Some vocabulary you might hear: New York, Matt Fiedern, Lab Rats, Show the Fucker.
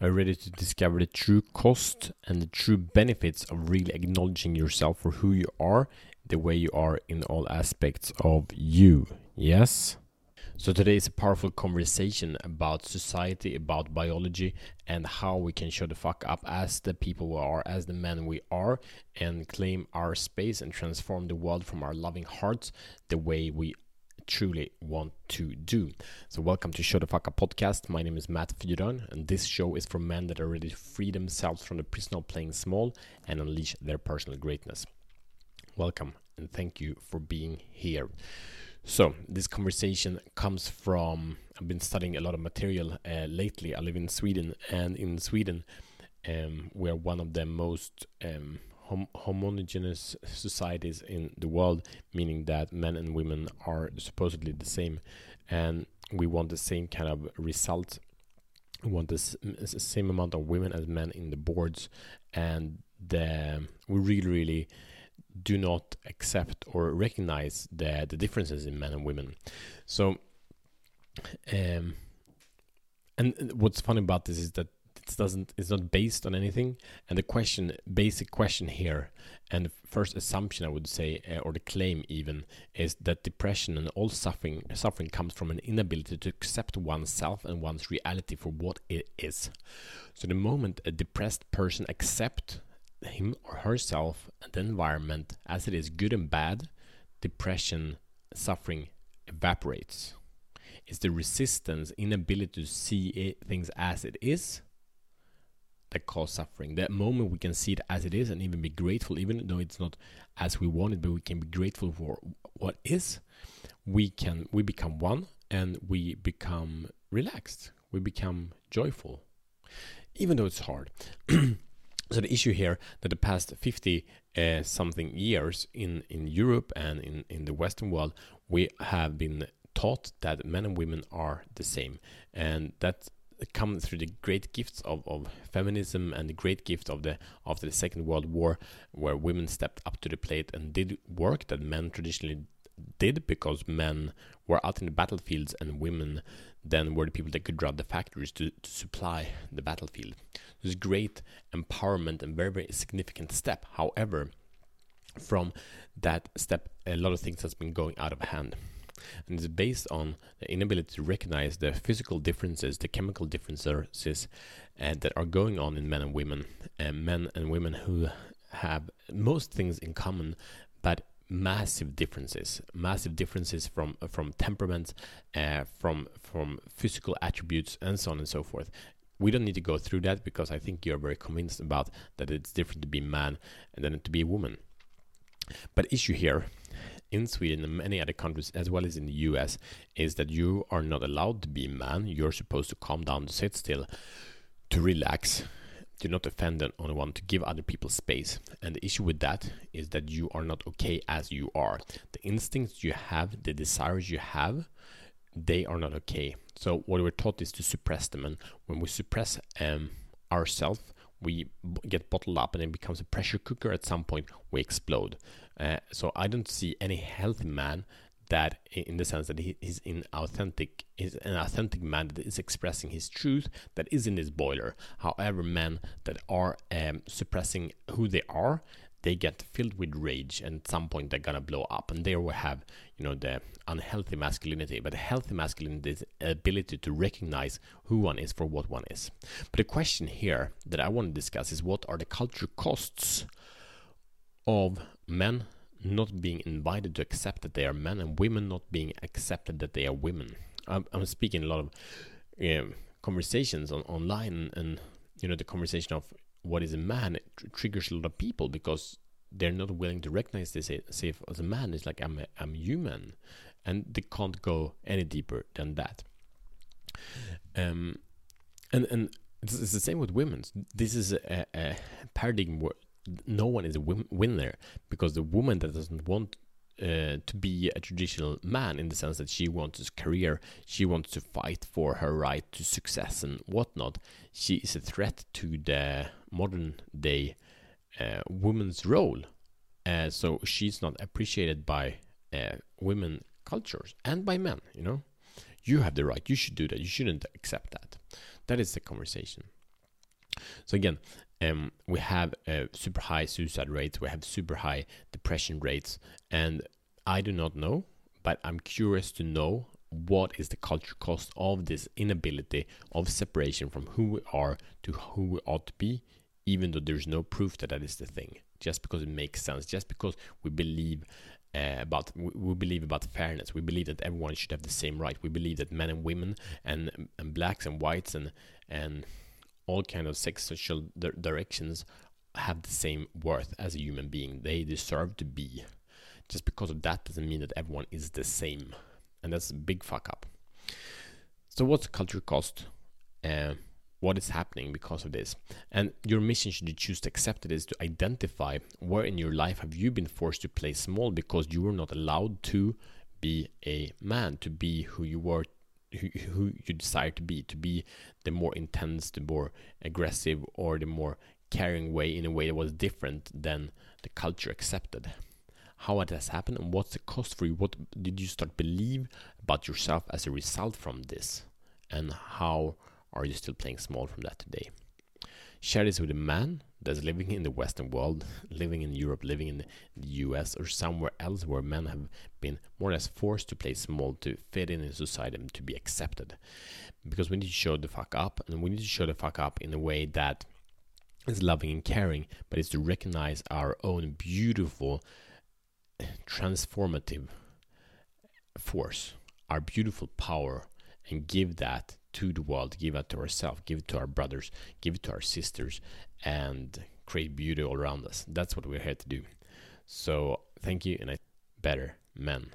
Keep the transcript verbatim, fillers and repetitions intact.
are ready to discover the true cost and the true benefits of really acknowledging yourself for who you are, the way you are in all aspects of you. Yes? So today is a powerful conversation about society, about biology, and how we can show the fuck up as the people we are, as the men we are, and claim our space and transform the world from our loving hearts the way we truly want to do. So welcome to Show the Fucker podcast. My name is Matt Fiedern, and this show is for men that are ready to free themselves from the prison of playing small and unleash their personal greatness. Welcome, and thank you for being here. So this conversation comes from, I've been studying a lot of material uh, lately. I live in Sweden, and in Sweden um, we're one of the most um, hom- homogeneous societies in the world, meaning that men and women are supposedly the same, and we want the same kind of results. We want the same amount of women as men in the boards, and the, we really, really... do not accept or recognize the, the differences in men and women. So, um, and what's funny about this is that it doesn't, it's not based on anything. And the question, basic question here, and the first assumption I would say, uh, or the claim even, is that depression and all suffering, suffering comes from an inability to accept oneself and one's reality for what it is. So the moment a depressed person accepts him or herself and the environment as it is, good and bad, depression, suffering evaporates. It's the resistance, inability to see it, things as it is, that cause suffering. That moment we can see it as it is and even be grateful, even though it's not as we want it, but we can be grateful for what is, we can we become one, and we become relaxed. We become joyful, even though it's hard. So the issue here, that the past fifty uh, something years in, in Europe and in, in the Western world, we have been taught that men and women are the same. And that comes through the great gifts of, of feminism and the great gift of the after the Second World War, where women stepped up to the plate and did work that men traditionally did, because men were out in the battlefields and women then were the people that could run the factories to, to supply the battlefield. This great empowerment and very, very significant step. However, from that step, a lot of things has been going out of hand. And it's based on the inability to recognize the physical differences, the chemical differences uh, that are going on in men and women. And men and women who have most things in common, but massive differences, massive differences from from temperament, uh, from from physical attributes, and so on and so forth. We don't need to go through that, because I think you're very convinced about that it's different to be a man than to be a woman. But issue here in Sweden and many other countries, as well as in the U S, is that you are not allowed to be a man. You're supposed to calm down, to sit still, to relax, to not offend anyone, to give other people space. And the issue with that is that you are not okay as you are. The instincts you have, the desires you have, they are not okay. So what we're taught is to suppress them. And when we suppress um, ourselves, we b- get bottled up, and it becomes a pressure cooker. At some point, we explode. Uh, so I don't see any healthy man that, in the sense that he is an authentic, is an authentic man that is expressing his truth, that is in this boiler. However, men that are um, suppressing who they are, they get filled with rage, and at some point they're gonna blow up. And there we have, you know, the unhealthy masculinity. But healthy masculinity is the ability to recognize who one is for what one is. But the question here that I want to discuss is, what are the culture costs of men not being invited to accept that they are men, and women not being accepted that they are women? I'm, I'm speaking a lot of um, conversations on, online, and, and you know, the conversation of what is a man, it tr- triggers a lot of people, because they're not willing to recognize this. Say, if, as a man, it's like I'm a, I'm human, and they can't go any deeper than that. Um, and and it's, it's the same with women. This is a, a paradigm word. No one is a winner, because the woman that doesn't want uh, to be a traditional man, in the sense that she wants a career, she wants to fight for her right to success and whatnot, she is a threat to the modern day uh, woman's role. Uh, so she's not appreciated by uh, women cultures and by men. You know, you have the right, you should do that, you shouldn't accept that. That is the conversation. So again, um, we have uh, super high suicide rates, we have super high depression rates, and I do not know, but I'm curious to know what is the culture cost of this inability of separation from who we are to who we ought to be, even though there's no proof that that is the thing, just because it makes sense, just because we believe uh, about we believe about fairness, we believe that everyone should have the same right, we believe that men and women and and blacks and whites and and all kind of sexual di- directions have the same worth as a human being. They deserve to be. Just because of that doesn't mean that everyone is the same. And that's a big fuck up. So what's the culture cost? Uh, what is happening because of this? And your mission, should you choose to accept it, is to identify where in your life have you been forced to play small because you were not allowed to be a man, to be who you were, who, who you desire to be, to be the more intense, the more aggressive, or the more caring way, in a way that was different than the culture accepted. How it has happened, and what's the cost for you? What did you start believe about yourself as a result from this? And how are you still playing small from that today? Share this with a man that's living in the Western world, living in Europe, living in the U S, or somewhere else where men have been more or less forced to play small to fit in in society and to be accepted. Because we need to show the fuck up, and we need to show the fuck up in a way that is loving and caring, but it's to recognize our own beautiful transformative force, our beautiful power, and give that to the world, give it to ourselves, give it to our brothers, give it to our sisters, and create beauty all around us. That's what we're here to do. So thank you, and I better men.